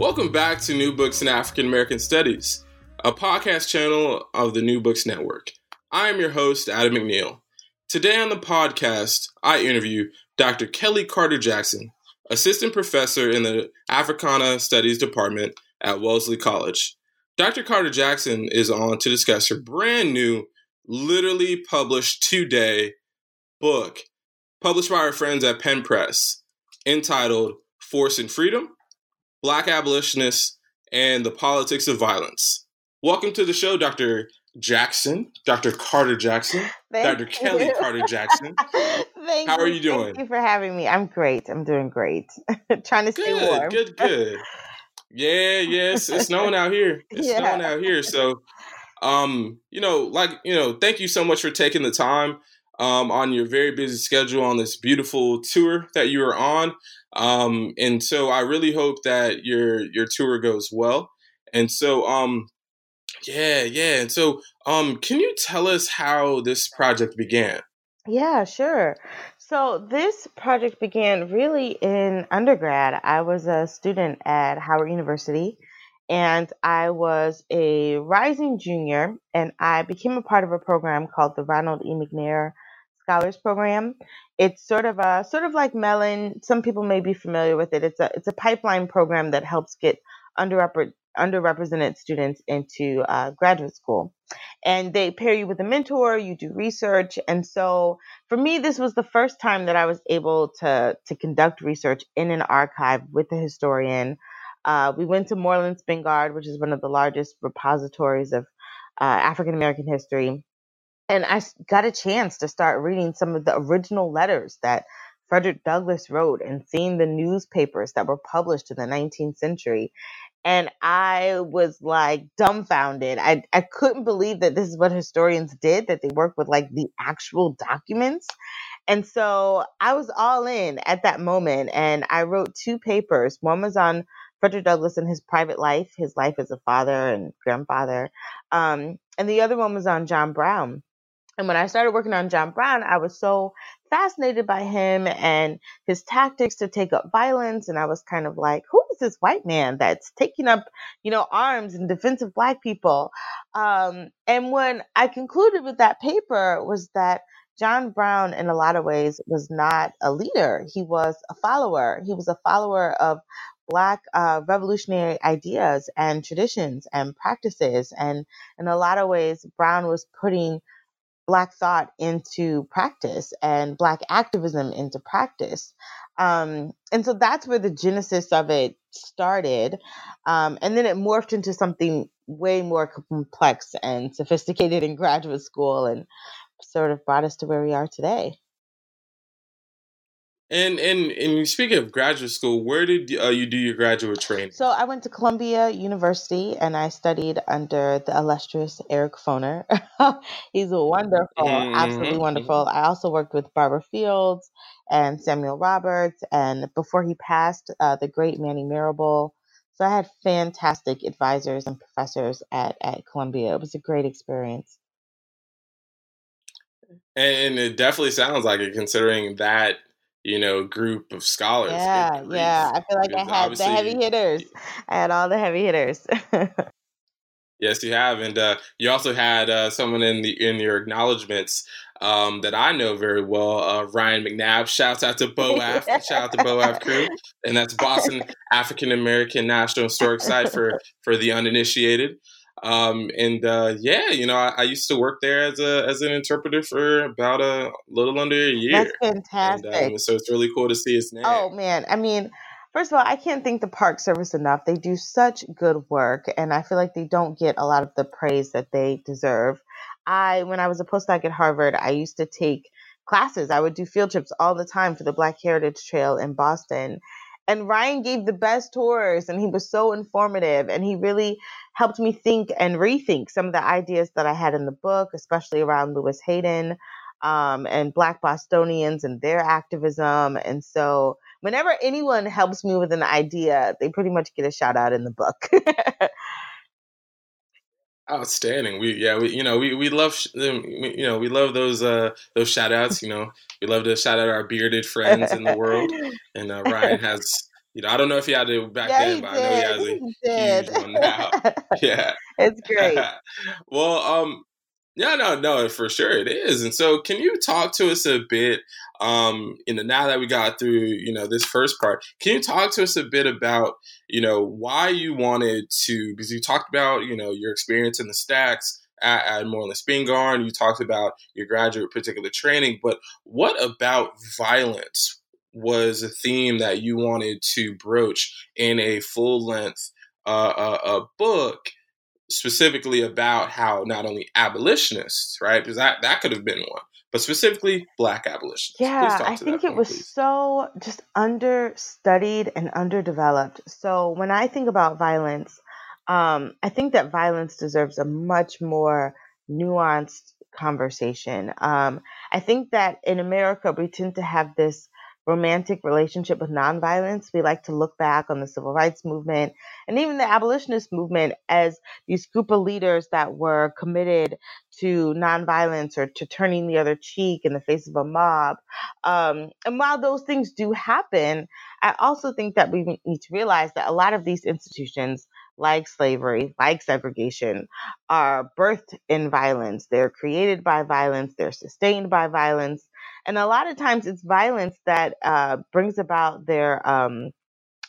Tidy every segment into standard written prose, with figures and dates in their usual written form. Welcome back to New Books in African American Studies, a podcast channel of the New Books Network. I am your host, Adam McNeil. Today on the podcast, I interview Dr. Kelly Carter-Jackson, assistant professor in the Africana Studies Department at Wellesley College. Dr. Carter-Jackson is on to discuss her brand new, literally published today book, published by her friends at Penn Press, entitled Force and Freedom: Black Abolitionists and the Politics of Violence. Welcome to the show, Dr. Jackson, Dr. Carter-Jackson, Dr. Kelly Carter-Jackson. How are you doing? Thank you for having me. I'm great. I'm doing great. Trying to stay warm. Good. Yeah. It's snowing out here. So, thank you so much for taking the time on your very busy schedule on this beautiful tour that you are on. And so I really hope that your tour goes well. And so, And so, can you tell us how this project began? Yeah, sure. So this project began really in undergrad. I was a student at Howard University and I was a rising junior, and I became a part of a program called the Ronald E. McNair Scholars Program. It's sort of like Mellon. Some people may be familiar with it. It's a pipeline program that helps get underrepresented students into graduate school, and they pair you with a mentor. You do research, and so for me, this was the first time that I was able to conduct research in an archive with a historian. We went to Moorland-Spingarn, which is one of the largest repositories of African American history. And I got a chance to start reading some of the original letters that Frederick Douglass wrote and seeing the newspapers that were published in the 19th century. And I was like dumbfounded. I couldn't believe that this is what historians did, that they worked with like the actual documents. And so I was all in at that moment. And I wrote two papers. One was on Frederick Douglass and his private life, his life as a father and grandfather. And the other one was on John Brown. And when I started working on John Brown, I was so fascinated by him and his tactics to take up violence. And I was kind of like, who is this white man that's taking up, arms in defense of Black people? And when I concluded with that paper was that John Brown, in a lot of ways, was not a leader. He was a follower. He was a follower of Black revolutionary ideas and traditions and practices. And in a lot of ways, Brown was putting Black thought into practice and Black activism into practice. And so that's where the genesis of it started. And then it morphed into something way more complex and sophisticated in graduate school and sort of brought us to where we are today. And speaking of graduate school, where did you do your graduate training? So I went to Columbia University and I studied under the illustrious Eric Foner. He's wonderful, absolutely wonderful. I also worked with Barbara Fields and Samuel Roberts, and before he passed, the great Manny Marrable. So I had fantastic advisors and professors at Columbia. It was a great experience. And it definitely sounds like it, considering that group of scholars. Yeah. I feel like I had the heavy hitters. I had all the heavy hitters. Yes, you have. And you also had someone in your acknowledgments that I know very well, Ryan McNabb. Shouts out to BOAF. Shout out to BOAF crew. And that's Boston African American National Historic Site for the uninitiated. I used to work there as an interpreter for about a little under a year. That's fantastic. And, so it's really cool to see his name. Oh man. I mean, first of all, I can't thank the Park Service enough. They do such good work, and I feel like they don't get a lot of the praise that they deserve. When I was a postdoc at Harvard, I used to take classes. I would do field trips all the time for the Black Heritage Trail in Boston. And Ryan gave the best tours, and he was so informative, and he really helped me think and rethink some of the ideas that I had in the book, especially around Lewis Hayden and Black Bostonians and their activism. And so whenever anyone helps me with an idea, they pretty much get a shout out in the book. Outstanding. We love those shout outs. You know, we love to shout out our bearded friends in the world. And Ryan has, I don't know if he had it back then, but I know he has a huge one now. Yeah, it's great. Well, no, for sure it is. And so, can you talk to us a bit? Now that we got through, this first part, can you talk to us a bit about, why you wanted to? Because you talked about, your experience in the stacks at Moorland-Spingarn. You talked about your graduate particular training, but what about violence was a theme that you wanted to broach in a full length book? Specifically about how not only abolitionists, right? Because that could have been one, but specifically Black abolitionists. Yeah, I think it was so just understudied and underdeveloped. So when I think about violence, I think that violence deserves a much more nuanced conversation. I think that in America, we tend to have this romantic relationship with nonviolence. We like to look back on the civil rights movement and even the abolitionist movement as these group of leaders that were committed to nonviolence or to turning the other cheek in the face of a mob. And while those things do happen, I also think that we need to realize that a lot of these institutions, like slavery, like segregation, are birthed in violence. They're created by violence. They're sustained by violence. And a lot of times it's violence that brings about their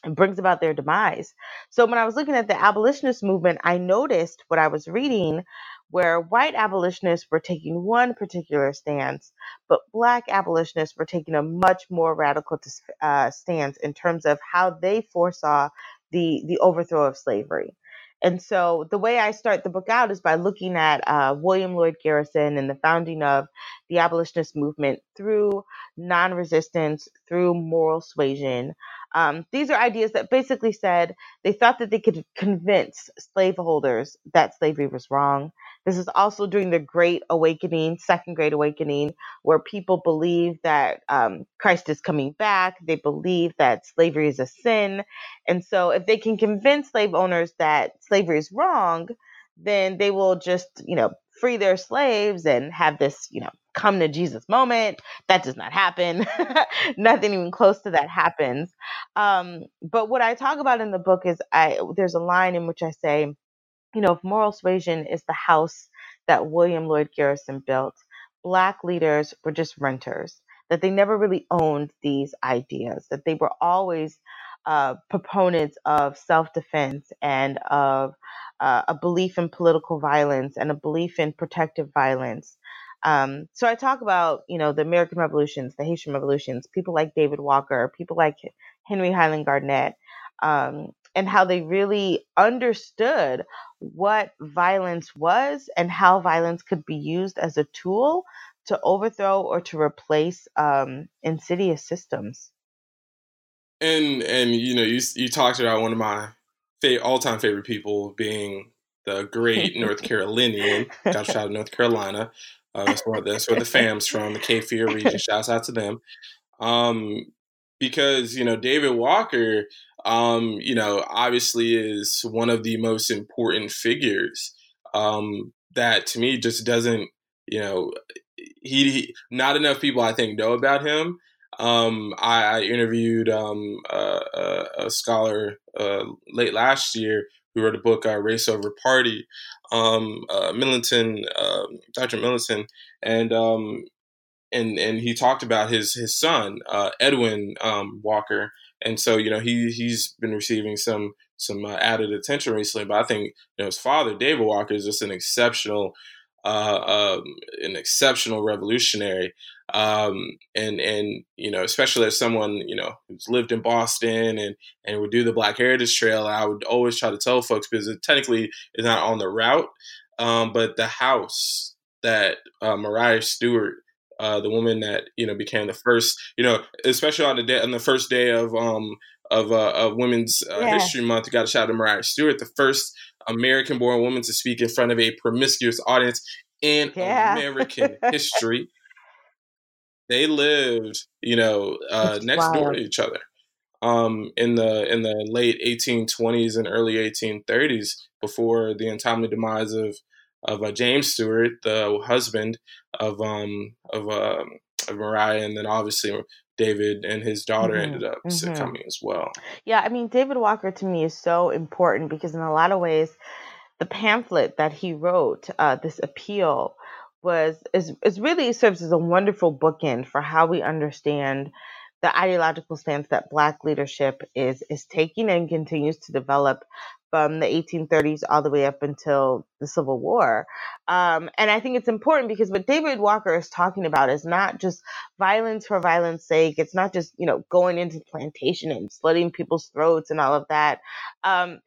demise. So when I was looking at the abolitionist movement, I noticed what I was reading where white abolitionists were taking one particular stance, but Black abolitionists were taking a much more radical stance in terms of how they foresaw the overthrow of slavery. And so the way I start the book out is by looking at William Lloyd Garrison and the founding of the abolitionist movement through non-resistance, through moral suasion. These are ideas that basically said they thought that they could convince slaveholders that slavery was wrong. This is also during the Great Awakening, Second Great Awakening, where people believe that Christ is coming back. They believe that slavery is a sin. And so if they can convince slave owners that slavery is wrong, then they will just, free their slaves and have this, come to Jesus moment. That does not happen. Nothing even close to that happens. But what I talk about in the book is there's a line in which I say, if moral suasion is the house that William Lloyd Garrison built, Black leaders were just renters, that they never really owned these ideas, that they were always proponents of self-defense and of a belief in political violence and a belief in protective violence. So I talk about, the American revolutions, the Haitian revolutions, people like David Walker, people like Henry Highland Garnett, and how they really understood what violence was and how violence could be used as a tool to overthrow or to replace insidious systems. And you talked about one of my all-time favorite people being the great North Carolinian, got a shout out to North Carolina. That's where the fam's from, the K-Fear region. Shouts out to them. Because, David Walker, obviously is one of the most important figures that to me just doesn't, he not enough people I think know about him. I interviewed a scholar late last year who wrote a book, Race Over Party, Millington, Dr. Millington, and he talked about his son, Edwin Walker. And so, he's been receiving some added attention recently, but I think, his father, David Walker, is just an exceptional revolutionary. And especially as someone, who's lived in Boston and would do the Black Heritage Trail, I would always try to tell folks, because it technically is not on the route. But the house that Maria Stewart the woman that, you know, became the first, you know, especially on the first day of Women's History Month. You got to shout out to Maria Stewart, the first American-born woman to speak in front of a promiscuous audience in American history. They lived, you know, next door to each other in the late 1820s and early 1830s, before the untimely demise of James Stewart, the husband of Mariah, and then obviously David and his daughter ended up succumbing as well. Yeah, I mean, David Walker to me is so important because in a lot of ways, the pamphlet that he wrote, this appeal, is really serves as a wonderful bookend for how we understand the ideological stance that Black leadership is taking and continues to develop from the 1830s all the way up until the Civil War. And I think it's important because what David Walker is talking about is not just violence for violence sake. It's not just, you know, going into the plantation and slitting people's throats and all of that.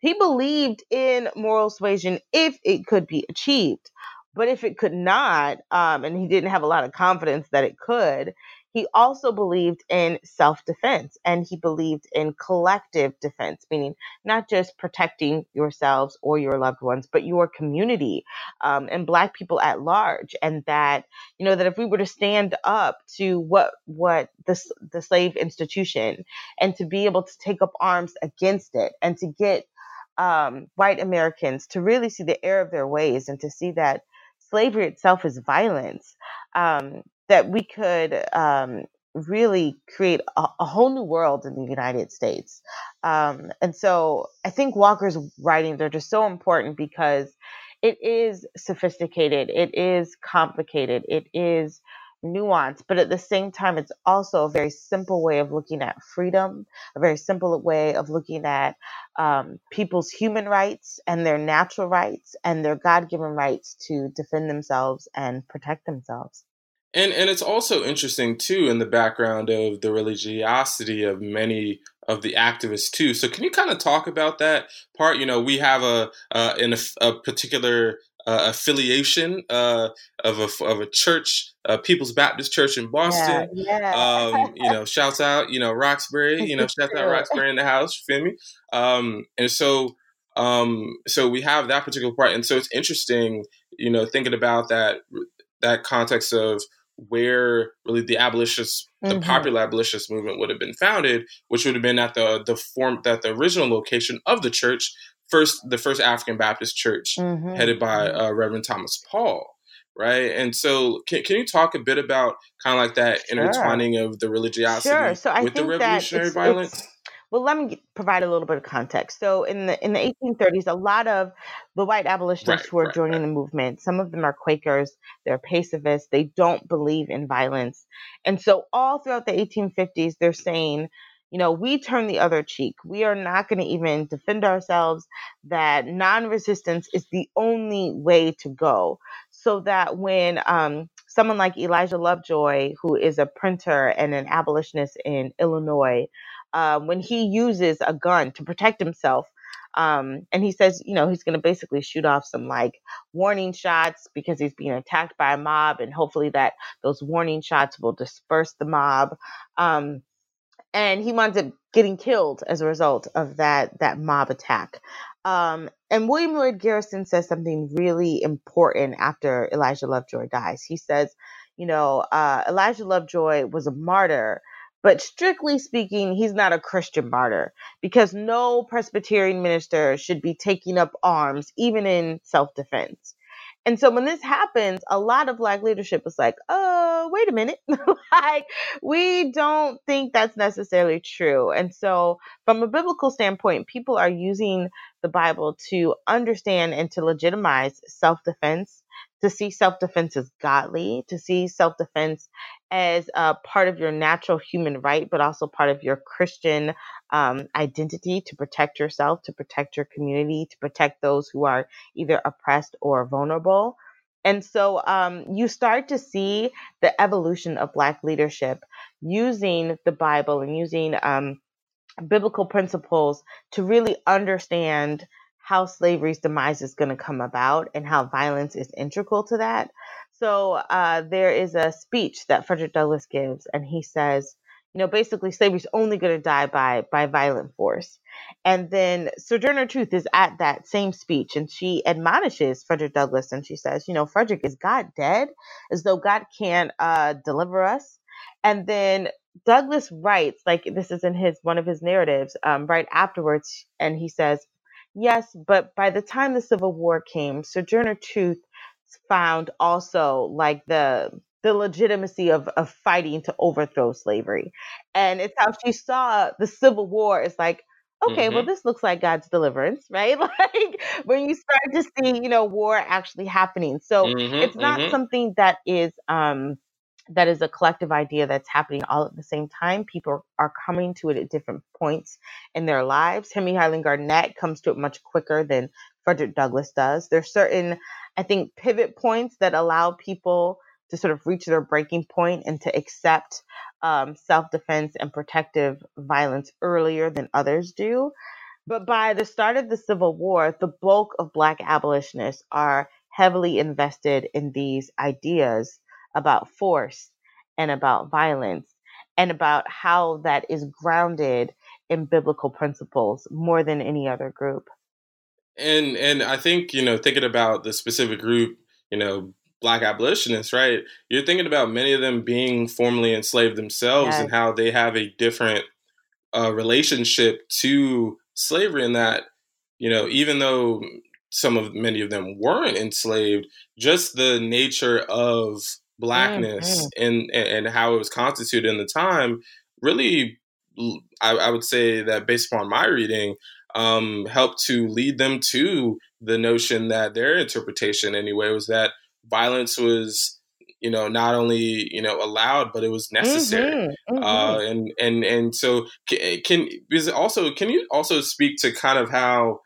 He believed in moral suasion if it could be achieved. But if it could not, and he didn't have a lot of confidence that it could, he also believed in self-defense, and he believed in collective defense, meaning not just protecting yourselves or your loved ones, but your community and Black people at large. And that, you know, that if we were to stand up to what the slave institution and to be able to take up arms against it and to get white Americans to really see the error of their ways and to see that slavery itself is violence, that we could really create a whole new world in the United States. And so I think Walker's writings are just so important because it is sophisticated, it is complicated, it is nuanced, but at the same time, it's also a very simple way of looking at freedom, a very simple way of looking at people's human rights and their natural rights and their God-given rights to defend themselves and protect themselves. And it's also interesting, too, in the background of the religiosity of many of the activists, too. So can you kind of talk about that part? You know, we have a particular affiliation of a church, People's Baptist Church in Boston. You know, shouts out, you know, Roxbury, you know, shouts out Roxbury in the house, you feel me? So we have that particular part. And so it's interesting, you know, thinking about that context of where really the abolitionist, the popular abolitionist movement would have been founded, which would have been at the original location of the church, the first African Baptist church, headed by Reverend Thomas Paul, right? And so, can you talk a bit about kind of like that intertwining of the religiosity with the revolutionary violence? Well, let me provide a little bit of context. So in the 1830s, a lot of the white abolitionists who are joining the movement, some of them are Quakers, they're pacifists, they don't believe in violence. And so all throughout the 1850s, they're saying, you know, we turn the other cheek. We are not going to even defend ourselves, that non-resistance is the only way to go. So that when someone like Elijah Lovejoy, who is a printer and an abolitionist in Illinois, when he uses a gun to protect himself, and he says, you know, he's going to basically shoot off some like warning shots because he's being attacked by a mob, and hopefully that those warning shots will disperse the mob. And he winds up getting killed as a result of that mob attack. And William Lloyd Garrison says something really important after Elijah Lovejoy dies. He says, you know, Elijah Lovejoy was a martyr, but strictly speaking, he's not a Christian martyr, because no Presbyterian minister should be taking up arms, even in self-defense. And so when this happens, a lot of Black leadership is like, oh, wait a minute. Like, we don't think that's necessarily true. And so from a biblical standpoint, people are using the Bible to understand and to legitimize self-defense, to see self-defense as godly, to see self-defense as a part of your natural human right, but also part of your Christian identity, to protect yourself, to protect your community, to protect those who are either oppressed or vulnerable. And so you start to see the evolution of Black leadership using the Bible and using biblical principles to really understand how slavery's demise is going to come about and how violence is integral to that. So there is a speech that Frederick Douglass gives, and he says, you know, basically slavery's only going to die by violent force. And then Sojourner Truth is at that same speech, and she admonishes Frederick Douglass, and she says, you know, Frederick, is God dead? As though God can't deliver us. And then Douglass writes, like this is in one of his narratives, right afterwards, and he says, yes, but by the time the Civil War came, Sojourner Truth found also like the legitimacy of fighting to overthrow slavery. And it's how she saw the Civil War is like, okay, well, this looks like God's deliverance, right? Like when you start to see, you know, war actually happening. So it's not something that is a collective idea that's happening all at the same time. People are coming to it at different points in their lives. Henry Highland Garnett comes to it much quicker than Frederick Douglass does. There's certain, I think, pivot points that allow people to sort of reach their breaking point and to accept self-defense and protective violence earlier than others do. But by the start of the Civil War, the bulk of Black abolitionists are heavily invested in these ideas about force and about violence and about how that is grounded in biblical principles more than any other group. And I think, you know, thinking about the specific group, you know, Black abolitionists, right? You're thinking about many of them being formerly enslaved themselves and how they have a different relationship to slavery in that, you know, even though many of them weren't enslaved, just the nature of Blackness and how it was constituted in the time really, I would say that based upon my reading, helped to lead them to the notion that their interpretation anyway was that violence was, you know, not only, you know, allowed, but it was necessary. And so can you also speak to kind of how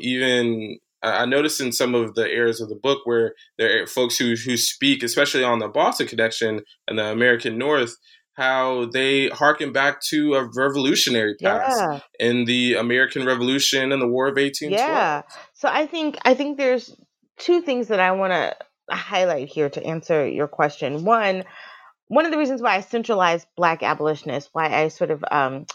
even I noticed in some of the areas of the book where there are folks who speak, especially on the Boston Connection and the American North, how they harken back to a revolutionary past in the American Revolution and the War of 1812. Yeah. So I think there's two things that I want to highlight here to answer your question. One of the reasons why I centralize Black abolitionists, why I sort of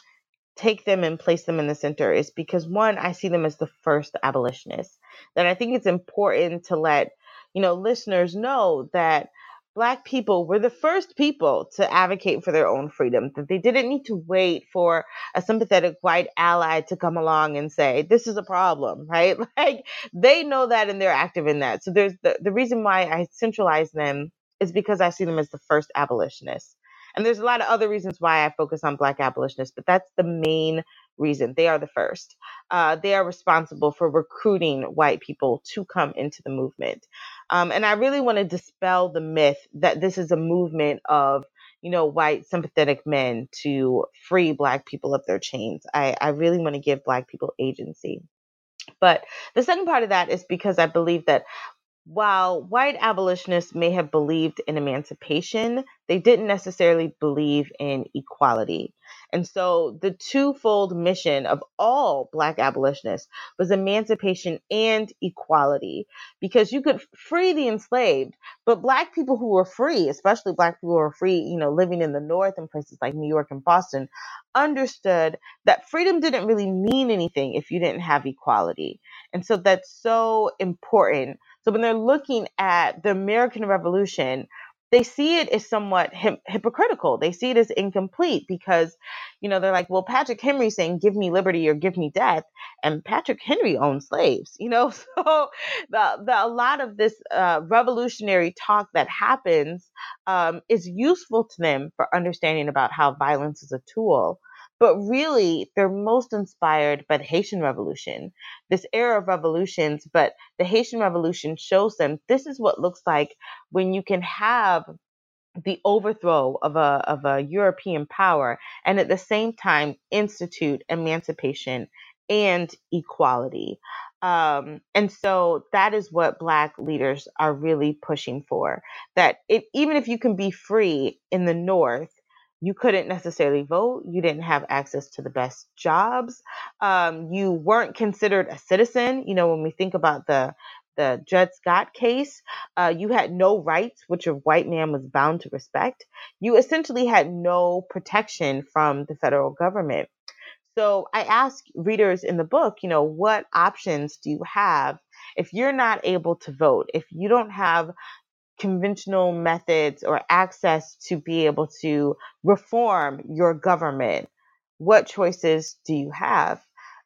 take them and place them in the center is because one, I see them as the first abolitionists. That I think it's important to let, you know, listeners know that Black people were the first people to advocate for their own freedom, that they didn't need to wait for a sympathetic white ally to come along and say, this is a problem, right? Like they know that and they're active in that. So there's the reason why I centralize them is because I see them as the first abolitionists. And there's a lot of other reasons why I focus on Black abolitionists, but that's the main reason. They are the first. They are responsible for recruiting white people to come into the movement. And I really want to dispel the myth that this is a movement of, you know, white sympathetic men to free Black people of their chains. I really want to give Black people agency. But the second part of that is because I believe that while white abolitionists may have believed in emancipation, they didn't necessarily believe in equality. And so the twofold mission of all Black abolitionists was emancipation and equality, because you could free the enslaved, but Black people who were free, especially Black people who were free, you know, living in the North and places like New York and Boston, understood that freedom didn't really mean anything if you didn't have equality. And so that's so important. So when they're looking at the American Revolution, they see it as somewhat hypocritical. They see it as incomplete because, you know, they're like, well, Patrick Henry saying, give me liberty or give me death. And Patrick Henry owned slaves, you know. So a lot of this revolutionary talk that happens is useful to them for understanding about how violence is a tool. But really, they're most inspired by the Haitian Revolution, this era of revolutions. But the Haitian Revolution shows them this is what looks like when you can have the overthrow of a European power and at the same time institute emancipation and equality. And so that is what Black leaders are really pushing for, that even if you can be free in the North, you couldn't necessarily vote. You didn't have access to the best jobs. You weren't considered a citizen. You know, when we think about the the Dred Scott case, you had no rights, which a white man was bound to respect. You essentially had no protection from the federal government. So I ask readers in the book, you know, what options do you have if you're not able to vote, if you don't have conventional methods or access to be able to reform your government? What choices do you have?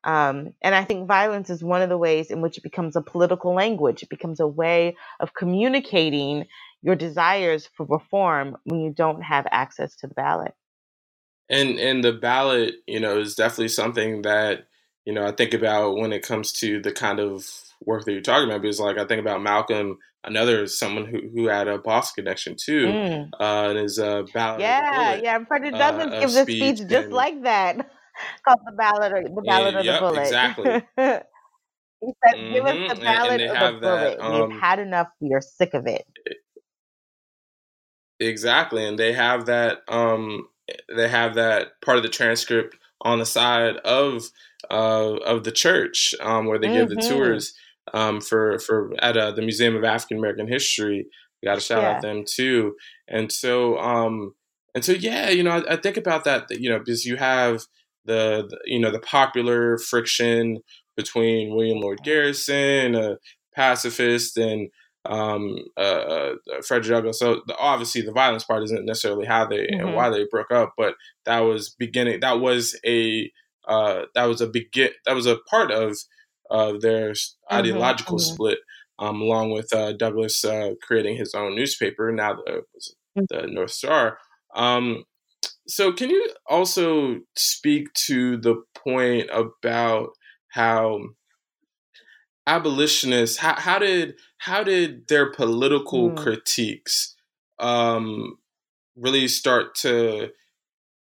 And I think violence is one of the ways in which it becomes a political language. It becomes a way of communicating your desires for reform when you don't have access to the ballot. And the ballot, you know, is definitely something that, you know, I think about when it comes to the kind of work that you're talking about, because like I think about Malcolm, someone who had a Boston connection too, and his ballot. Yeah, Frederick Douglass gives a speech just like that, called the ballot or the ballot of the bullet. Exactly. He said, "Give us the ballot of the bullet. We've had enough. We are sick of it." Exactly, and they have that. They have that part of the transcript on the side of the church where they give the tours for at the Museum of African American History. We got to shout out them too. And so yeah, you know, I think about that. You know, because you have the you know the popular friction between William Lloyd Garrison, a pacifist, and Frederick Douglass. So obviously the violence part isn't necessarily how they and why they broke up, but that was beginning. That was a part of their ideological split, along with Douglass creating his own newspaper, now the North Star. So can you also speak to the point about how abolitionists, how did their political critiques really start to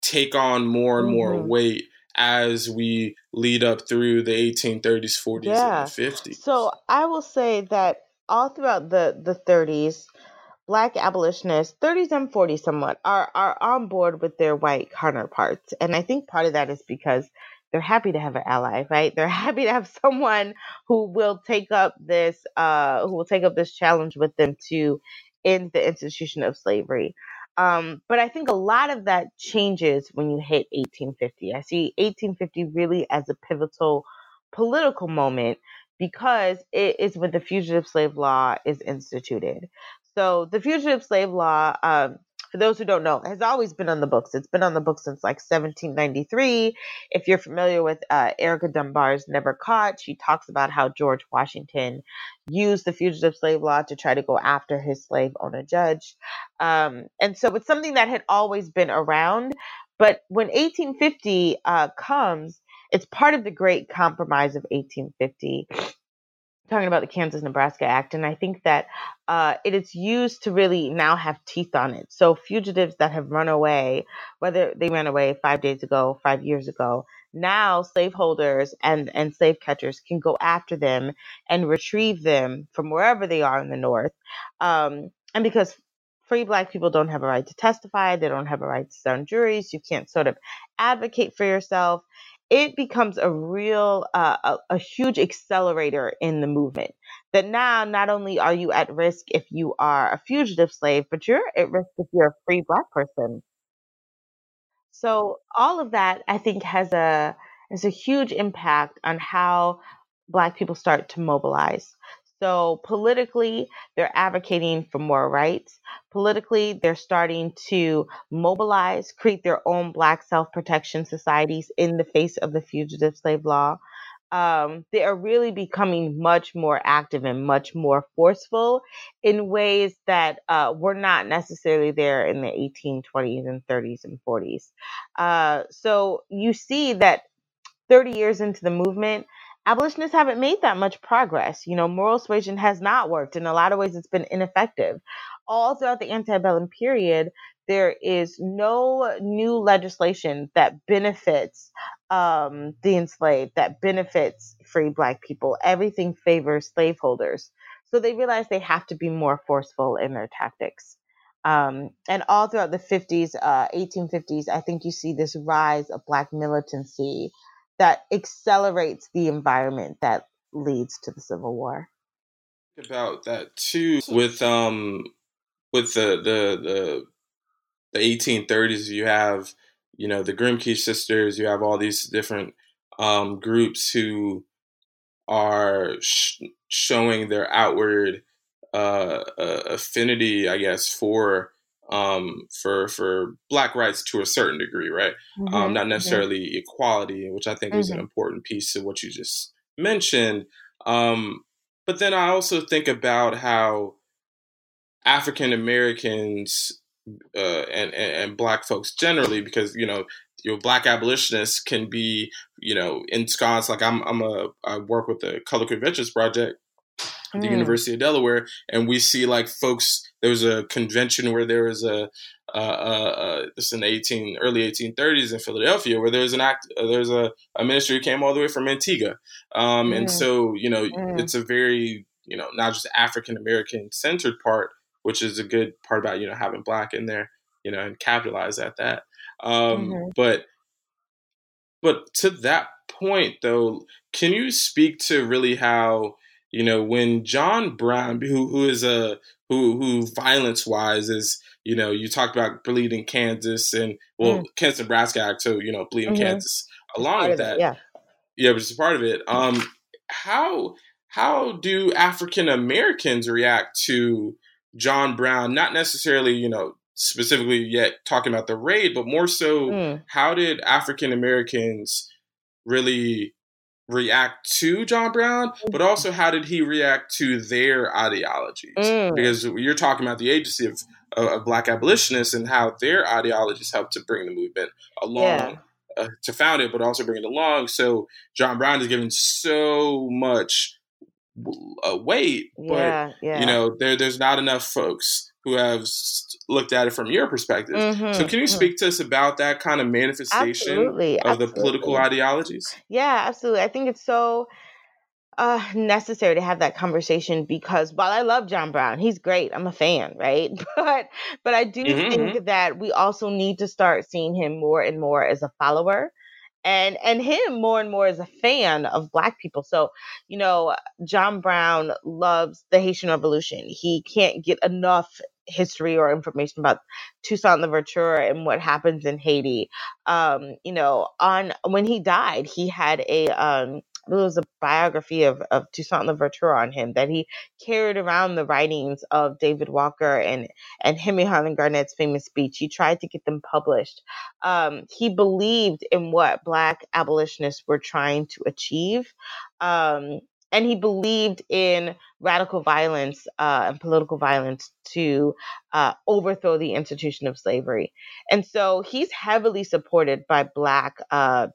take on more and more weight as we lead up through the 1830s, 40s, and 50s? So I will say that all throughout the 30s, Black abolitionists, 30s and 40s somewhat, are on board with their white counterparts. And I think part of that is because they're happy to have an ally, right? They're happy to have someone who will take up this challenge with them to end the institution of slavery. But I think a lot of that changes when you hit 1850. I see 1850 really as a pivotal political moment because it is when the Fugitive Slave Law is instituted. So the Fugitive Slave Law, for those who don't know, has always been on the books. It's been on the books since like 1793. If you're familiar with Erica Dunbar's Never Caught, she talks about how George Washington used the Fugitive Slave Law to try to go after his slave owner judge. And so it's something that had always been around. But when 1850 comes, it's part of the Great Compromise of 1850. Talking about the Kansas-Nebraska Act, and I think that it is used to really now have teeth on it. So fugitives that have run away, whether they ran away 5 days ago, 5 years ago, now slaveholders and slave catchers can go after them and retrieve them from wherever they are in the North. And because free Black people don't have a right to testify, they don't have a right to sit on juries, you can't sort of advocate for yourself. It becomes a real, a huge accelerator in the movement that now not only are you at risk if you are a fugitive slave, but you're at risk if you're a free Black person. So all of that, I think, has a huge impact on how Black people start to mobilize. So politically, they're advocating for more rights. Politically, they're starting to mobilize, create their own Black self-protection societies in the face of the Fugitive Slave Law. They are really becoming much more active and much more forceful in ways that were not necessarily there in the 1820s and 30s and 40s. So you see that 30 years into the movement, abolitionists haven't made that much progress. You know, moral suasion has not worked. In a lot of ways, it's been ineffective. All throughout the antebellum period, there is no new legislation that benefits the enslaved, that benefits free Black people. Everything favors slaveholders. So they realize they have to be more forceful in their tactics. And all throughout the 50s, 1850s, I think you see this rise of Black militancy that accelerates the environment that leads to the Civil War. about that too with the 1830s. You have, you know, the Grimke sisters. You have all these different groups who are showing their outward affinity, I guess, for Black rights to a certain degree, right? Mm-hmm. Not necessarily equality, which I think was an important piece of what you just mentioned. But then I also think about how African Americans and Black folks generally, because, you know, your Black abolitionists can be, you know, ensconced. Like I work with the Color Conventions Project at the University of Delaware, and we see like folks. There was a convention where there was this in the early 1830s in Philadelphia, where there was a minister who came all the way from Antigua, and so, you know, it's a very, you know, not just African American centered part, which is a good part about, you know, having Black in there, you know, and capitalize at that. But to that point though, can you speak to really how, you know, when John Brown, who violence wise is, you know, you talked about bleeding Kansas and Kansas-Nebraska Act, so, you know, bleeding Kansas along with that. Yeah, which is part of it. How do African Americans react to John Brown? Not necessarily, you know, specifically yet talking about the raid, but more so how did African Americans really react to John Brown, but also how did he react to their ideologies? Because you're talking about the agency of Black abolitionists and how their ideologies helped to bring the movement along, to found it, but also bring it along. So John Brown is given so much weight, but you know, there's not enough folks who have looked at it from your perspective. So can you speak to us about that kind of manifestation of the political ideologies? Yeah, absolutely. I think it's so necessary to have that conversation, because while I love John Brown, he's great. I'm a fan, right? But I do think that we also need to start seeing him more and more as a follower, and him more and more as a fan of Black people. So, you know, John Brown loves the Haitian Revolution. He can't get enough history or information about Toussaint L'Ouverture and what happens in Haiti. You know, when he died, he had it was a biography of Toussaint L'Ouverture on him that he carried around, the writings of David Walker and Henry Highland Garnett's famous speech. He tried to get them published. He believed in what Black abolitionists were trying to achieve. And he believed in radical violence and political violence to overthrow the institution of slavery. And so he's heavily supported by Black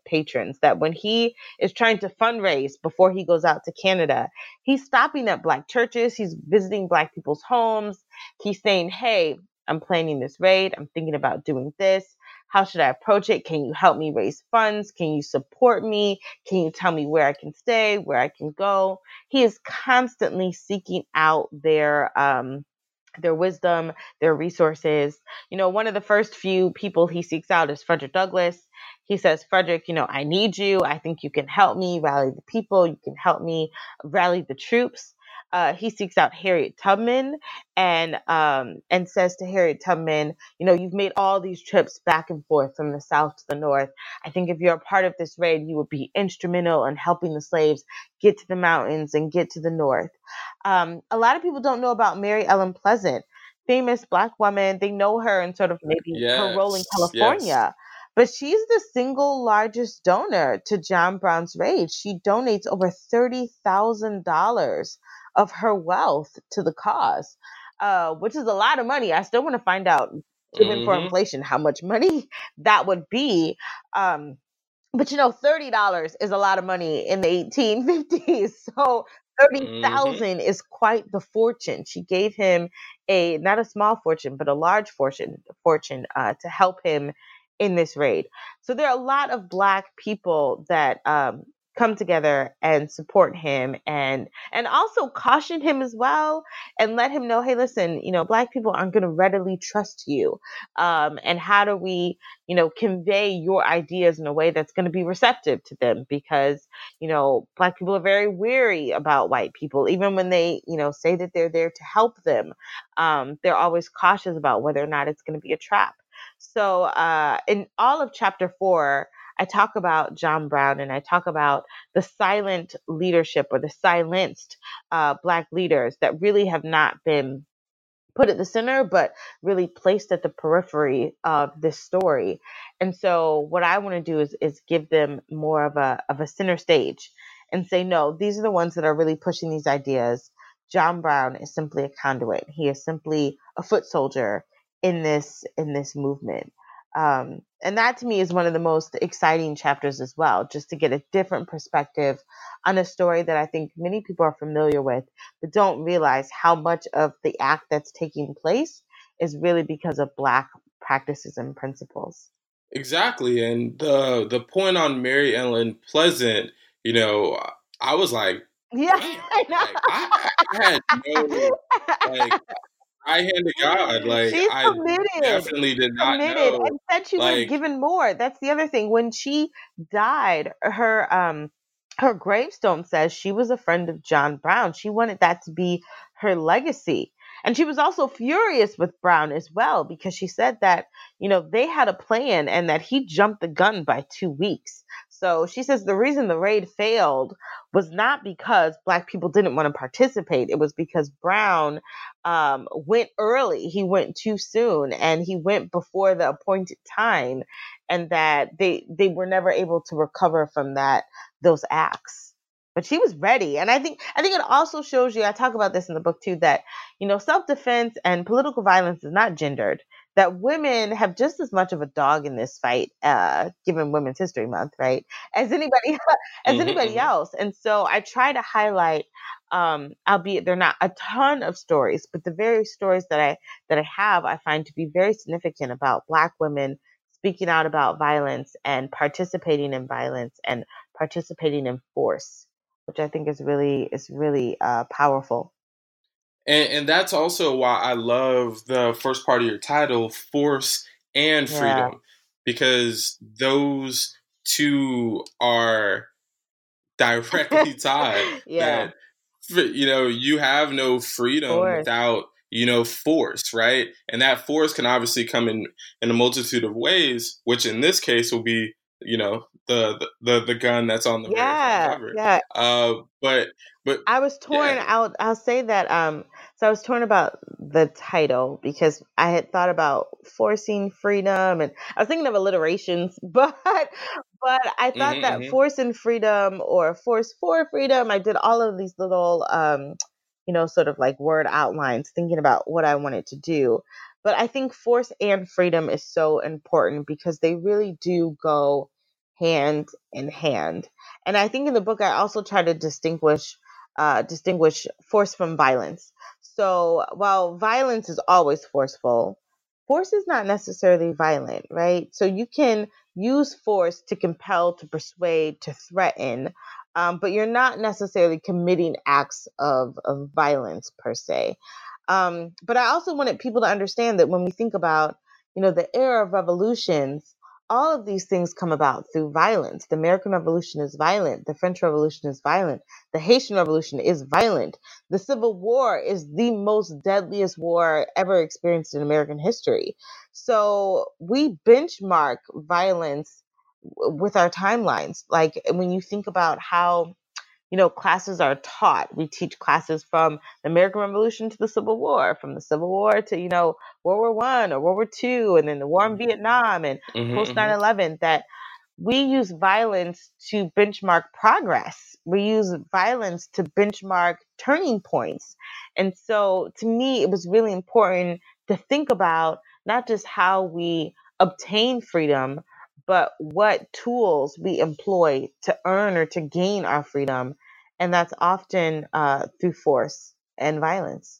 patrons, that when he is trying to fundraise before he goes out to Canada, he's stopping at Black churches. He's visiting Black people's homes. He's saying, hey, I'm planning this raid. I'm thinking about doing this. How should I approach it? Can you help me raise funds? Can you support me? Can you tell me where I can stay, where I can go? He is constantly seeking out their wisdom, their resources. You know, one of the first few people he seeks out is Frederick Douglass. He says, Frederick, you know, I need you. I think you can help me rally the people. You can help me rally the troops. He seeks out Harriet Tubman and says to Harriet Tubman, you know, you've made all these trips back and forth from the South to the North. I think if you're a part of this raid, you would be instrumental in helping the slaves get to the mountains and get to the North. A lot of people don't know about Mary Ellen Pleasant, famous Black woman. They know her and sort of maybe her role in California. Yes. But she's the single largest donor to John Brown's raid. She donates over $30,000 of her wealth to the cause, which is a lot of money. I still want to find out, even for inflation, how much money that would be. But, you know, $30 is a lot of money in the 1850s. So $30,000 is quite the fortune. She gave him not a small fortune, but a large fortune to help him in this raid. So there are a lot of Black people that come together and support him and also caution him as well and let him know, hey, listen, you know, Black people aren't going to readily trust you. And how do we, you know, convey your ideas in a way that's going to be receptive to them? Because, you know, Black people are very weary about white people, even when they, you know, say that they're there to help them. They're always cautious about whether or not it's going to be a trap. So in all of chapter 4, I talk about John Brown and I talk about the silent leadership or the silenced Black leaders that really have not been put at the center, but really placed at the periphery of this story. And so what I want to do is give them more of a center stage and say, no, these are the ones that are really pushing these ideas. John Brown is simply a conduit. He is simply a foot soldier in this movement. And that to me is one of the most exciting chapters as well, just to get a different perspective on a story that I think many people are familiar with, but don't realize how much of the act that's taking place is really because of Black practices and principles. Exactly. And the point on Mary Ellen Pleasant, you know, I was like, yeah, damn, I know. Like, I had no I hand to God, like, she's I definitely did not know. And said she was given more. That's the other thing. When she died, her gravestone says she was a friend of John Brown. She wanted that to be her legacy. And she was also furious with Brown as well, because she said that, you know, they had a plan and that he jumped the gun by 2 weeks. So she says the reason the raid failed was not because Black people didn't want to participate. It was because Brown went early. He went too soon and he went before the appointed time, and that they were never able to recover from those acts. But she was ready. And I think it also shows you, I talk about this in the book too, that, you know, self-defense and political violence is not gendered. That women have just as much of a dog in this fight, given Women's History Month, right, as anybody else. And so I try to highlight, albeit they're not a ton of stories, but the very stories that I have, I find to be very significant about Black women speaking out about violence and participating in violence and participating in force, which I think is really powerful. And that's also why I love the first part of your title, Force and Freedom, because those two are directly tied. That, you know, you have no freedom without, you know, force, right? And that force can obviously come in a multitude of ways, which in this case will be, you know, the gun that's on the cover. Yeah. But I was torn. Yeah. I'll say that. So I was torn about the title because I had thought about forcing freedom, and I was thinking of alliterations, but I thought that force and freedom or force for freedom. I did all of these little, you know, sort of like word outlines, thinking about what I wanted to do. But I think force and freedom is so important because they really do go hand in hand. And I think in the book, I also try to distinguish force from violence. So while violence is always forceful, force is not necessarily violent, right? So you can use force to compel, to persuade, to threaten, but you're not necessarily committing acts of violence per se. But I also wanted people to understand that when we think about, you know, the era of revolutions, all of these things come about through violence. The American Revolution is violent. The French Revolution is violent. The Haitian Revolution is violent. The Civil War is the most deadliest war ever experienced in American history. So we benchmark violence with our timelines. Like when you think about how, you know, classes are taught. We teach classes from the American Revolution to the Civil War, from the Civil War to, you know, World War I or World War II, and then the war in Vietnam and post 9/11, that we use violence to benchmark progress. We use violence to benchmark turning points. And so to me, it was really important to think about not just how we obtain freedom, but what tools we employ to earn or to gain our freedom. And that's often through force and violence.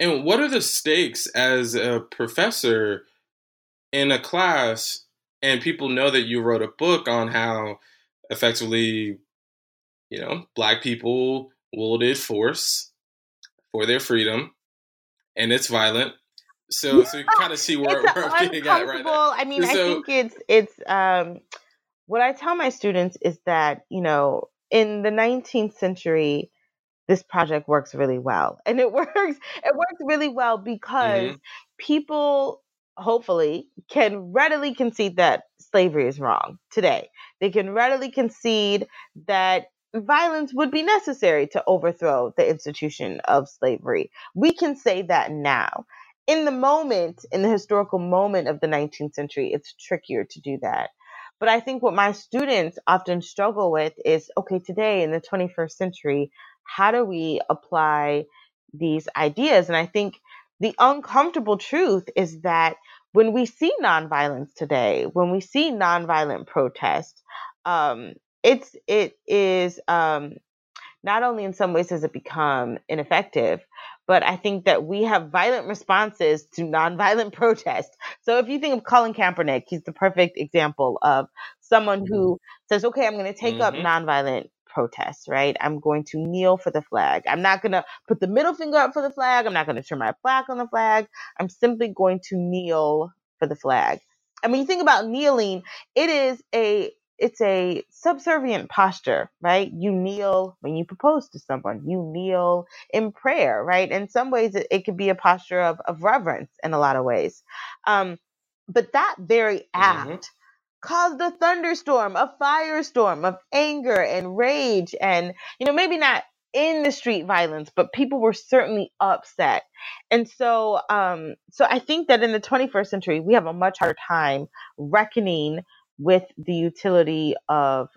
And what are the stakes as a professor in a class And people know that you wrote a book on how effectively, you know, Black people wielded force for their freedom, and it's violent. So you can kind of see where I'm getting at right now. I mean, so, I think it's what I tell my students is that, you know, in the 19th century, this project works really well. And it works really well because people hopefully can readily concede that slavery is wrong today. They can readily concede that violence would be necessary to overthrow the institution of slavery. We can say that now. In the moment, in the historical moment of the 19th century, it's trickier to do that. But I think what my students often struggle with is, okay, today in the 21st century, how do we apply these ideas? And I think the uncomfortable truth is that when we see nonviolence today, when we see nonviolent protests, it is not only in some ways has it become ineffective, but I think that we have violent responses to nonviolent protests. So if you think of Colin Kaepernick, he's the perfect example of someone who says, okay, I'm going to take up nonviolent protests, right? I'm going to kneel for the flag. I'm not going to put the middle finger up for the flag. I'm not going to turn my plaque on the flag. I'm simply going to kneel for the flag. I mean, you think about kneeling, it's a subservient posture, right? You kneel when you propose to someone, you kneel in prayer, right? In some ways, it could be a posture of reverence in a lot of ways. But that very act caused a thunderstorm, a firestorm of anger and rage. And, you know, maybe not in the street violence, but people were certainly upset. And so I think that in the 21st century, we have a much harder time reckoning with the utility of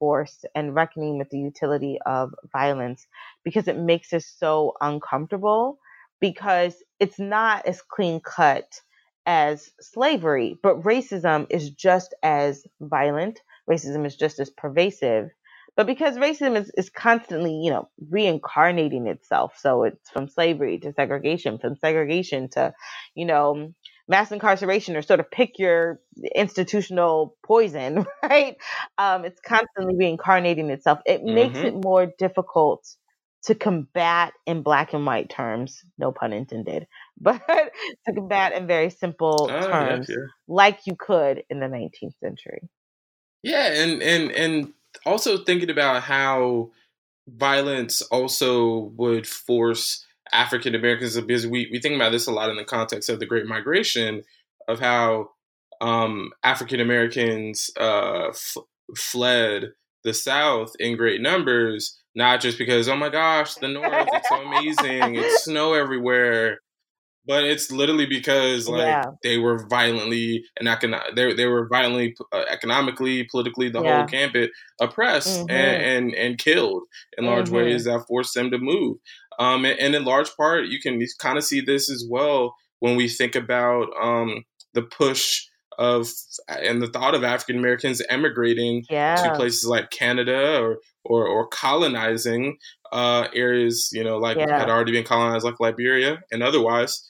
force and reckoning with the utility of violence, because it makes us so uncomfortable, because it's not as clean cut as slavery, but racism is just as violent. Racism is just as pervasive, but because racism is constantly, you know, reincarnating itself. So it's from slavery to segregation, from segregation to, you know, mass incarceration, or sort of pick your institutional poison, right? It's constantly reincarnating itself. It makes it more difficult to combat in black and white terms, no pun intended, but to combat in very simple terms, like you could in the 19th century. Yeah, and also thinking about how violence also would force African Americans, because we think about this a lot in the context of the Great Migration, of how African Americans fled the South in great numbers, not just because, oh my gosh, the North, it's so amazing, it's snow everywhere, but it's literally because they were violently and economically, politically, the whole gambit oppressed and killed in large ways that forced them to move. And in large part, you can kind of see this as well when we think about the push of and the thought of African Americans emigrating to places like Canada or colonizing areas, you know, like had already been colonized, like Liberia and otherwise,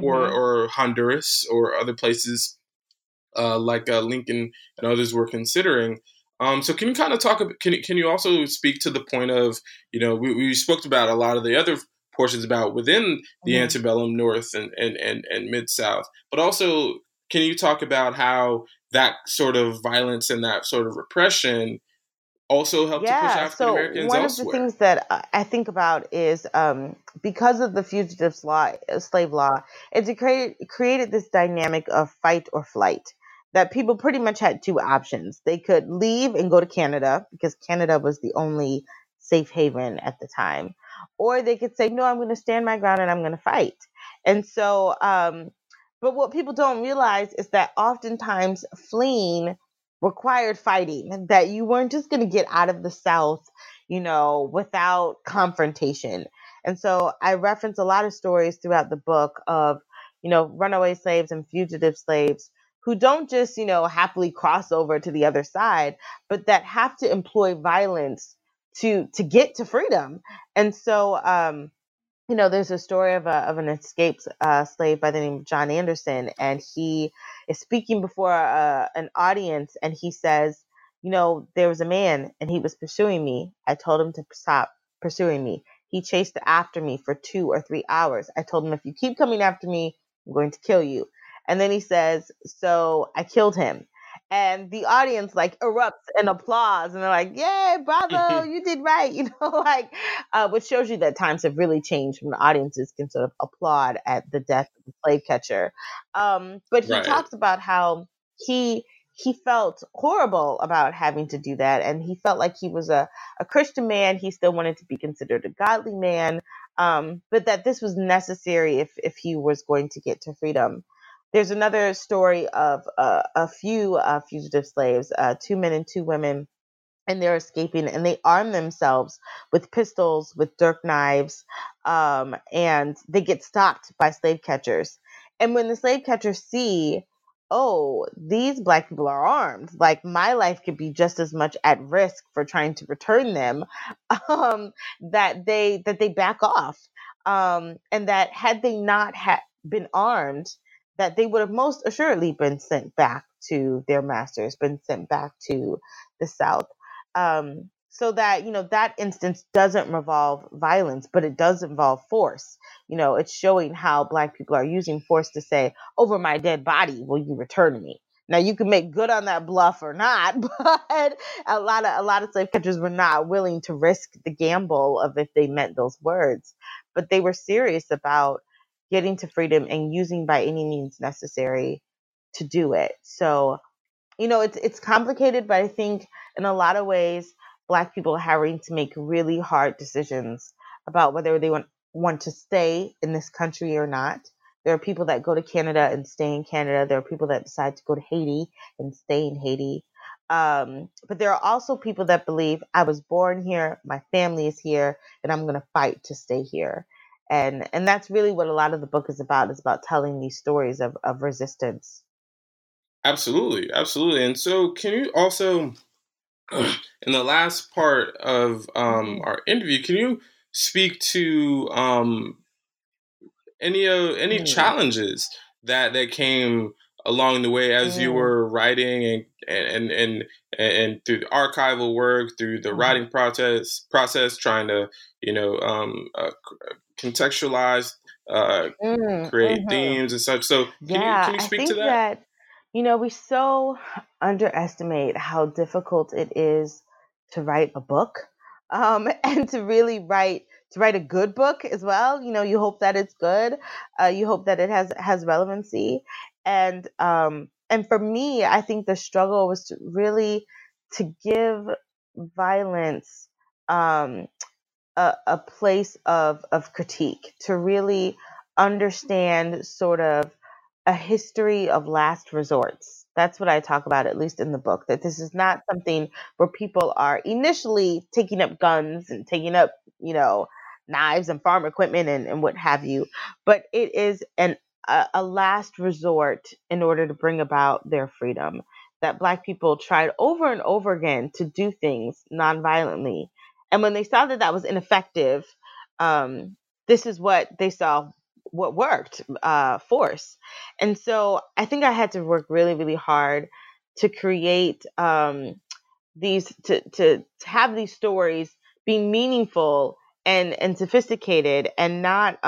or Honduras or other places like Lincoln and others were considering. So can you kind of talk about, can you also speak to the point of, you know, we spoke about a lot of the other portions about within the antebellum North and Mid-South, but also can you talk about how that sort of violence and that sort of repression also helped to push African-Americans elsewhere? One of the things that I think about is because of the Fugitive Slave Law, it created this dynamic of fight or flight, that people pretty much had two options. They could leave and go to Canada, because Canada was the only safe haven at the time. Or they could say, no, I'm going to stand my ground and I'm going to fight. And so, but what people don't realize is that oftentimes fleeing required fighting, that you weren't just going to get out of the South, you know, without confrontation. And so I reference a lot of stories throughout the book of, you know, runaway slaves and fugitive slaves who don't just, you know, happily cross over to the other side, but that have to employ violence to get to freedom. And so, you know, there's a story of an escaped slave by the name of John Anderson, and he is speaking before an audience, and he says, you know, there was a man and he was pursuing me. I told him to stop pursuing me. He chased after me for 2 or 3 hours. I told him, if you keep coming after me, I'm going to kill you. And then he says, so I killed him. And the audience like erupts in applause, and they're like, yay, bravo, you did right. You know, like, which shows you that times have really changed when the audiences can sort of applaud at the death of the slave catcher. But he talks about how he felt horrible about having to do that. And he felt like he was a Christian man. He still wanted to be considered a godly man, but that this was necessary if he was going to get to freedom. There's another story of a few fugitive slaves, 2 men and 2 women, and they're escaping, and they arm themselves with pistols, with dirk knives, and they get stopped by slave catchers. And when the slave catchers see, oh, these Black people are armed, like my life could be just as much at risk for trying to return them, that they back off, and that had they not been armed, that they would have most assuredly been sent back to their masters, been sent back to the South. So that, you know, that instance doesn't revolve violence, but it does involve force. You know, it's showing how Black people are using force to say, over my dead body, will you return me? Now, you can make good on that bluff or not, but a lot of slave catchers were not willing to risk the gamble of if they meant those words, but they were serious about getting to freedom and using by any means necessary to do it. So, you know, it's complicated, but I think in a lot of ways, Black people are having to make really hard decisions about whether they want to stay in this country or not. There are people that go to Canada and stay in Canada. There are people that decide to go to Haiti and stay in Haiti. But there are also people that believe, I was born here, my family is here, and I'm going to fight to stay here. And that's really what a lot of the book is about telling these stories of resistance. Absolutely. Absolutely. And so can you also, in the last part of our interview, can you speak to any challenges that came along the way as you were writing and through the archival work, through the writing process, trying to, you know, contextualize, create themes and such. So can you speak to that? You know, we so underestimate how difficult it is to write a book, and to really write a good book as well. You know, you hope that it's good. You hope that it has relevancy. And for me, I think the struggle was to really to give violence, a place of critique, to really understand sort of a history of last resorts. That's what I talk about, at least in the book, that this is not something where people are initially taking up guns and taking up, you know, knives and farm equipment and what have you, but it is a last resort in order to bring about their freedom. That Black people tried over and over again to do things nonviolently. And when they saw that was ineffective, this is what they saw, what worked, force. And so I think I had to work really, really hard to create to have these stories be meaningful and sophisticated and not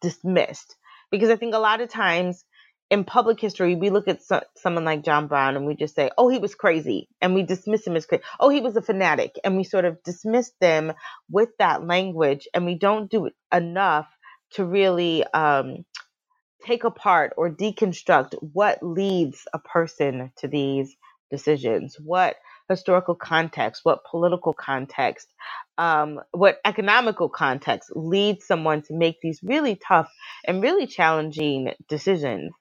dismissed. Because I think a lot of times in public history, we look at someone like John Brown and we just say, oh, he was crazy. And we dismiss him as crazy. Oh, he was a fanatic. And we sort of dismiss them with that language. And we don't do it enough to really take apart or deconstruct what leads a person to these decisions, what historical context, what political context, what economical context leads someone to make these really tough and really challenging decisions.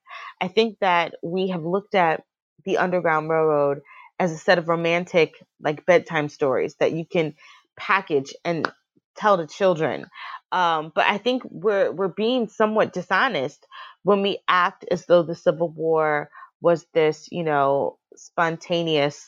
I think that we have looked at the Underground Railroad as a set of romantic, like bedtime stories that you can package and tell to children. But I think we're being somewhat dishonest when we act as though the Civil War was this, you know, spontaneous,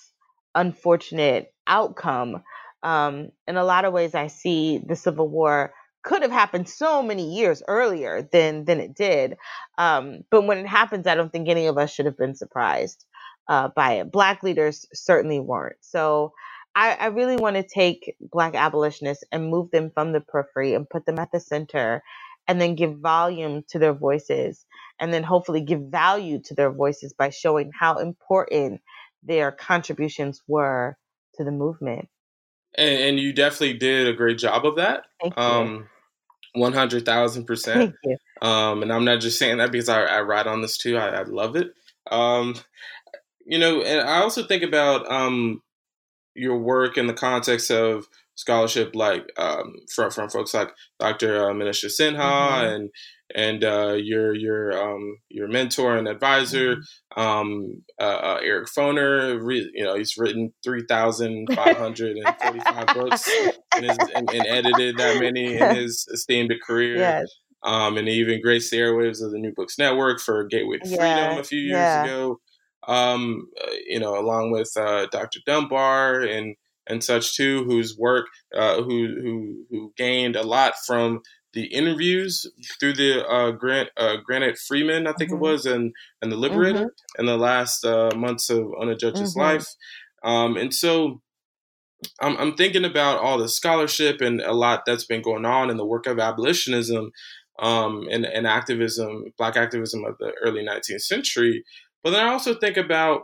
unfortunate outcome. In a lot of ways, I see the Civil War could have happened so many years earlier than it did. But when it happens, I don't think any of us should have been surprised by it. Black leaders certainly weren't. So I really want to take Black abolitionists and move them from the periphery and put them at the center, and then give volume to their voices, and then hopefully give value to their voices by showing how important their contributions were to the movement. And you definitely did a great job of that. Thank you. 100,000%. Thank you. And I'm not just saying that because I ride on this too. I love it. You know, and I also think about your work in the context of scholarship, like from folks like Dr. Manisha Sinha, mm-hmm. and your mentor and advisor, mm-hmm. Eric Foner. You know, he's written 3,545 books and edited that many in his esteemed career. Yes. And he even graced the airwaves of the New Books Network for Gateway to Freedom a few years ago. You know, along with Dr. Dunbar and such too, whose work, who gained a lot from the interviews through the Granite Freeman, I think mm-hmm. it was, and the Liberator mm-hmm. in the last months of On a Judge's mm-hmm. Life, and so I'm thinking about all the scholarship and a lot that's been going on in the work of abolitionism, and activism, Black activism of the early 19th century. But then I also think about,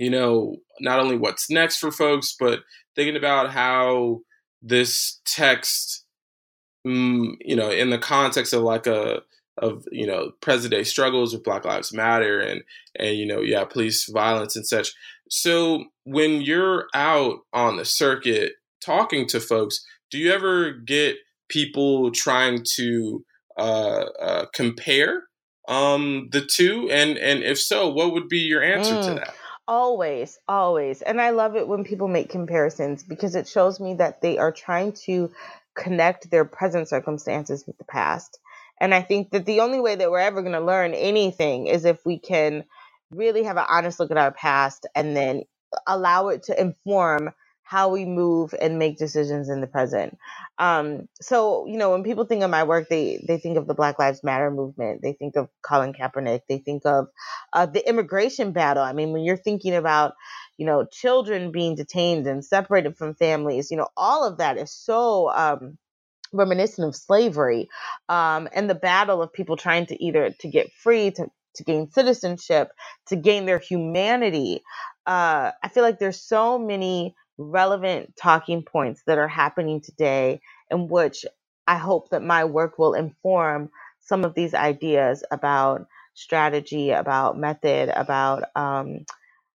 you know, not only what's next for folks, but thinking about how this text, you know, in the context of like you know, present day struggles with Black Lives Matter and, you know, police violence and such. So when you're out on the circuit talking to folks, do you ever get people trying to compare the two? And if so, what would be your answer to that? Always. And I love it when people make comparisons, because it shows me that they are trying to connect their present circumstances with the past. And I think that the only way that we're ever going to learn anything is if we can really have an honest look at our past and then allow it to inform how we move and make decisions in the present. So, you know, when people think of my work, they think of the Black Lives Matter movement. They think of Colin Kaepernick. They think of the immigration battle. I mean, when you're thinking about, you know, children being detained and separated from families, you know, all of that is so reminiscent of slavery, and the battle of people trying to either to get free, to gain citizenship, to gain their humanity. I feel like there's so many relevant talking points that are happening today, in which I hope that my work will inform some of these ideas about strategy, about method, about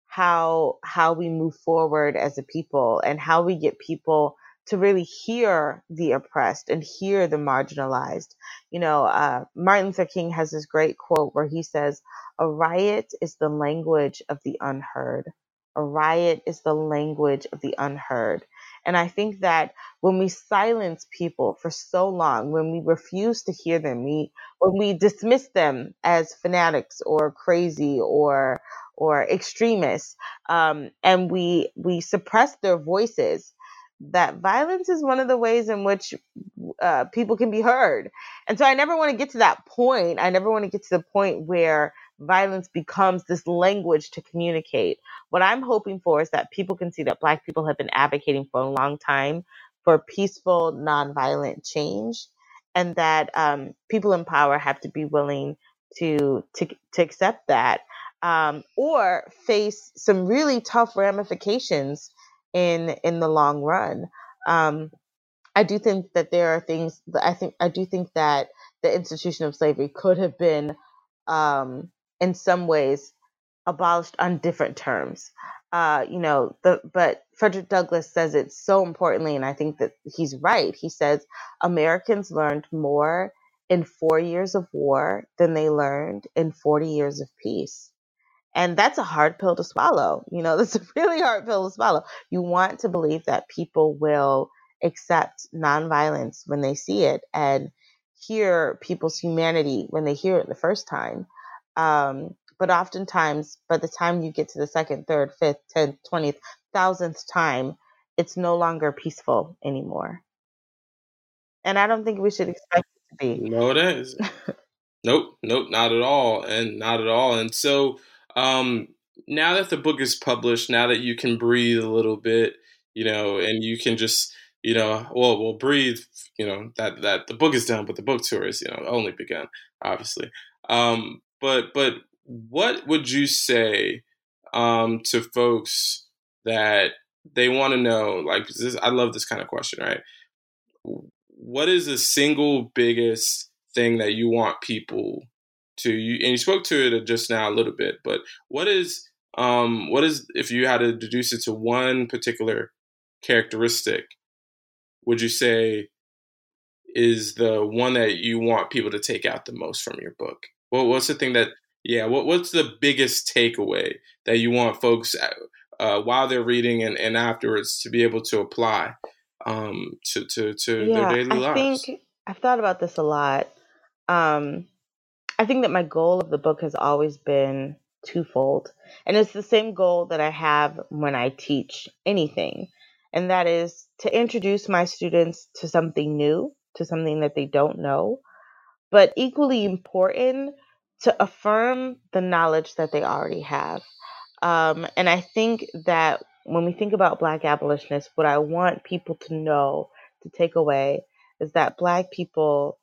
how we move forward as a people, and how we get people to really hear the oppressed and hear the marginalized. You know, Martin Luther King has this great quote where he says, "A riot is the language of the unheard." A riot is the language of the unheard. And I think that when we silence people for so long, when we refuse to hear them, when we dismiss them as fanatics or crazy or extremists, and we suppress their voices, that violence is one of the ways in which people can be heard. And so I never want to get to that point. I never want to get to the point where violence becomes this language to communicate. What I'm hoping for is that people can see that Black people have been advocating for a long time for peaceful, nonviolent change, and that people in power have to be willing to accept that, or face some really tough ramifications in the long run. I do think that there are things that I do think that the institution of slavery could have been in some ways abolished on different terms. You know, but Frederick Douglass says it so importantly, and I think that he's right. He says, Americans learned more in 4 years of war than they learned in 40 years of peace. And that's a hard pill to swallow. You know, that's a really hard pill to swallow. You want to believe that people will accept nonviolence when they see it and hear people's humanity when they hear it the first time. But oftentimes, by the time you get to the second, third, fifth, 10th, 20th, 1,000th time, it's no longer peaceful anymore. And I don't think we should expect it to be. No, it is. Nope, not at all. And so now that the book is published, now that you can breathe a little bit, and you can just, we'll breathe, that the book is done, but the book tour is, only begun, obviously. But what would you say to folks that they want to know, I love this kind of question, right? What is the single biggest thing that you want people to, and you spoke to it just now a little bit, but what is, if you had to deduce it to one particular characteristic, would you say is the one that you want people to take out the most from your book? Well, what's the thing that, what's the biggest takeaway that you want folks while they're reading and afterwards to be able to apply to their daily lives? I've thought about this a lot. I think that my goal of the book has always been twofold. And it's the same goal that I have when I teach anything. And that is to introduce my students to something new, to something that they don't know, but equally important to affirm the knowledge that they already have. And I think that when we think about Black abolitionists, what I want people to know, to take away, is that Black people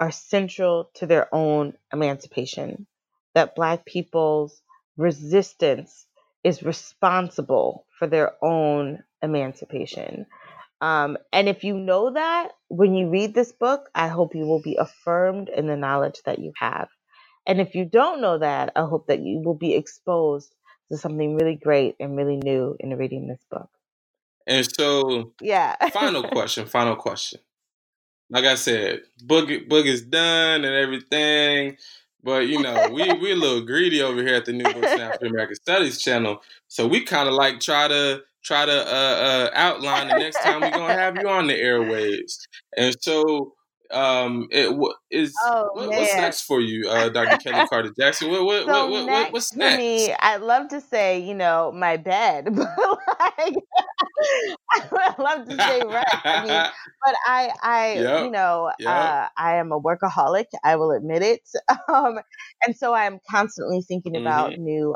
are central to their own emancipation, that Black people's resistance is responsible for their own emancipation. And if you know that, when you read this book, I hope you will be affirmed in the knowledge that you have. And if you don't know that, I hope that you will be exposed to something really great and really new in reading this book. And so, final question. Like I said, book is done and everything, but we're a little greedy over here at the New Books and African American Studies channel, so we kind of try to outline the next time we're gonna have you on the airwaves. And so, what's next for you, Dr. Kelly Carter-Jackson? What's next? I'd love to say, my bed, but I love to say rest. I am a workaholic. I will admit it. And so I am constantly thinking about new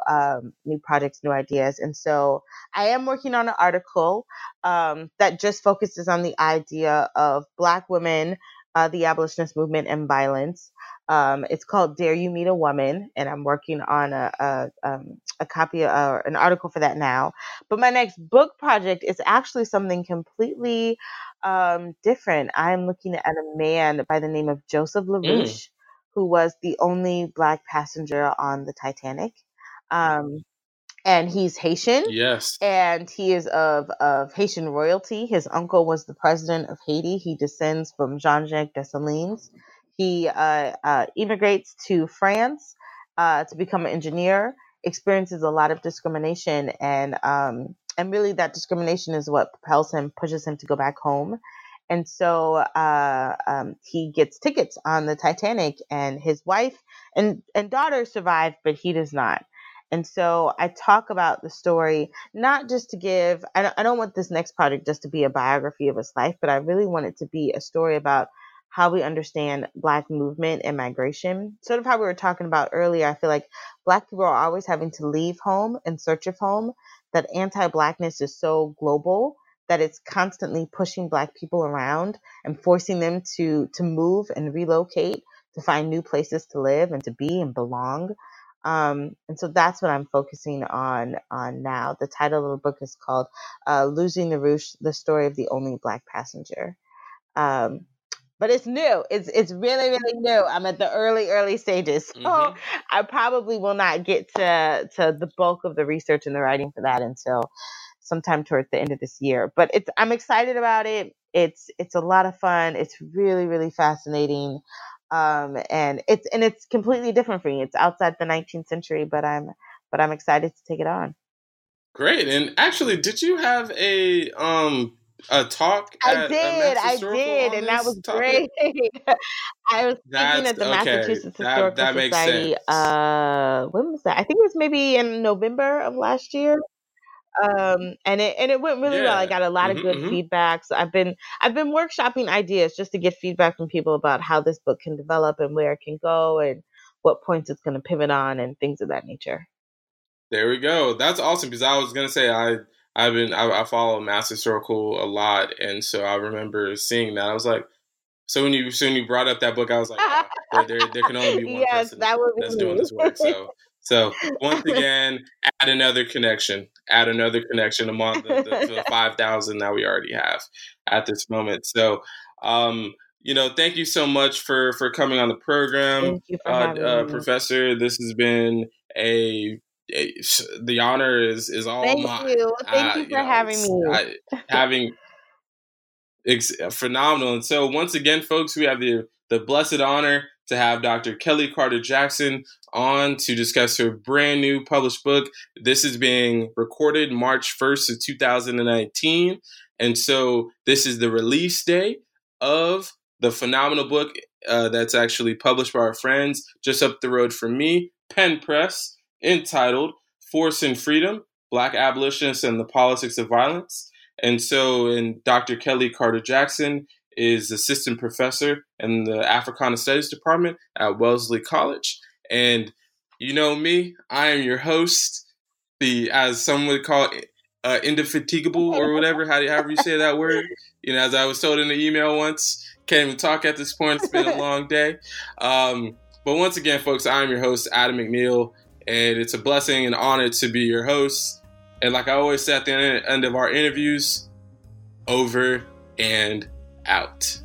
projects, new ideas. And so I am working on an article that just focuses on the idea of Black women, the abolitionist movement, and violence. It's called "Dare You Meet a Woman," and I'm working on a copy or an article for that now. But my next book project is actually something completely different. I'm looking at a man by the name of Joseph LaRouche, who was the only Black passenger on the Titanic, and he's Haitian. Yes, and he is of Haitian royalty. His uncle was the president of Haiti. He descends from Jean-Jacques Dessalines. He immigrates to France to become an engineer, experiences a lot of discrimination, and really that discrimination is what propels him, pushes him to go back home. And so he gets tickets on the Titanic, and his wife and daughter survive, but he does not. And so I talk about the story, not just to give, I don't want this next project just to be a biography of his life, but I really want it to be a story about how we understand Black movement and migration, sort of how we were talking about earlier. I feel like Black people are always having to leave home in search of home, that anti-Blackness is so global that it's constantly pushing Black people around and forcing them to move and relocate, to find new places to live and to be and belong. And so that's what I'm focusing on now. The title of the book is called Losing the Rouge, the Story of the Only Black Passenger. But it's new. It's really, really new. I'm at the early stages. So I probably will not get to the bulk of the research and the writing for that until sometime towards the end of this year. But I'm excited about it. It's a lot of fun. It's really, really fascinating. And it's completely different for me. It's outside the 19th century, but I'm excited to take it on. Great. And actually, did you have a talk? I did. And that was topic? Great. I was speaking at the Massachusetts Historical Society. When was that? I think it was maybe in November of last year. And it went really well. I got a lot of good feedback. So I've been workshopping ideas just to get feedback from people about how this book can develop and where it can go and what points it's going to pivot on and things of that nature. There we go. That's awesome, because I was going to say I follow Mass Historical a lot, and so I remember seeing that. I was like, so when you brought up that book, I was like, oh, there can only be one person that's doing this work. So once again, add another connection among the 5,000 that we already have at this moment. So, thank you so much for coming on the program. Thank you for having me. Professor, this has been the honor is all mine. Thank you. Thank you for having me. It's phenomenal. And so once again, folks, we have the blessed honor to have Dr. Kelly Carter-Jackson on to discuss her brand new published book. This is being recorded March 1st of 2019. And so this is the release day of the phenomenal book that's actually published by our friends just up the road from me, Penn Press, entitled Force and Freedom, Black Abolitionists and the Politics of Violence. And so Dr. Kelly Carter-Jackson is assistant professor in the Africana Studies Department at Wellesley College. And you know me, I am your host, as some would call it, indefatigable or whatever, however you say that word. As I was told in the email once, can't even talk at this point. It's been a long day. But once again, folks, I am your host, Adam McNeil, and it's a blessing and honor to be your host. And like I always say at the end of our interviews, over and out.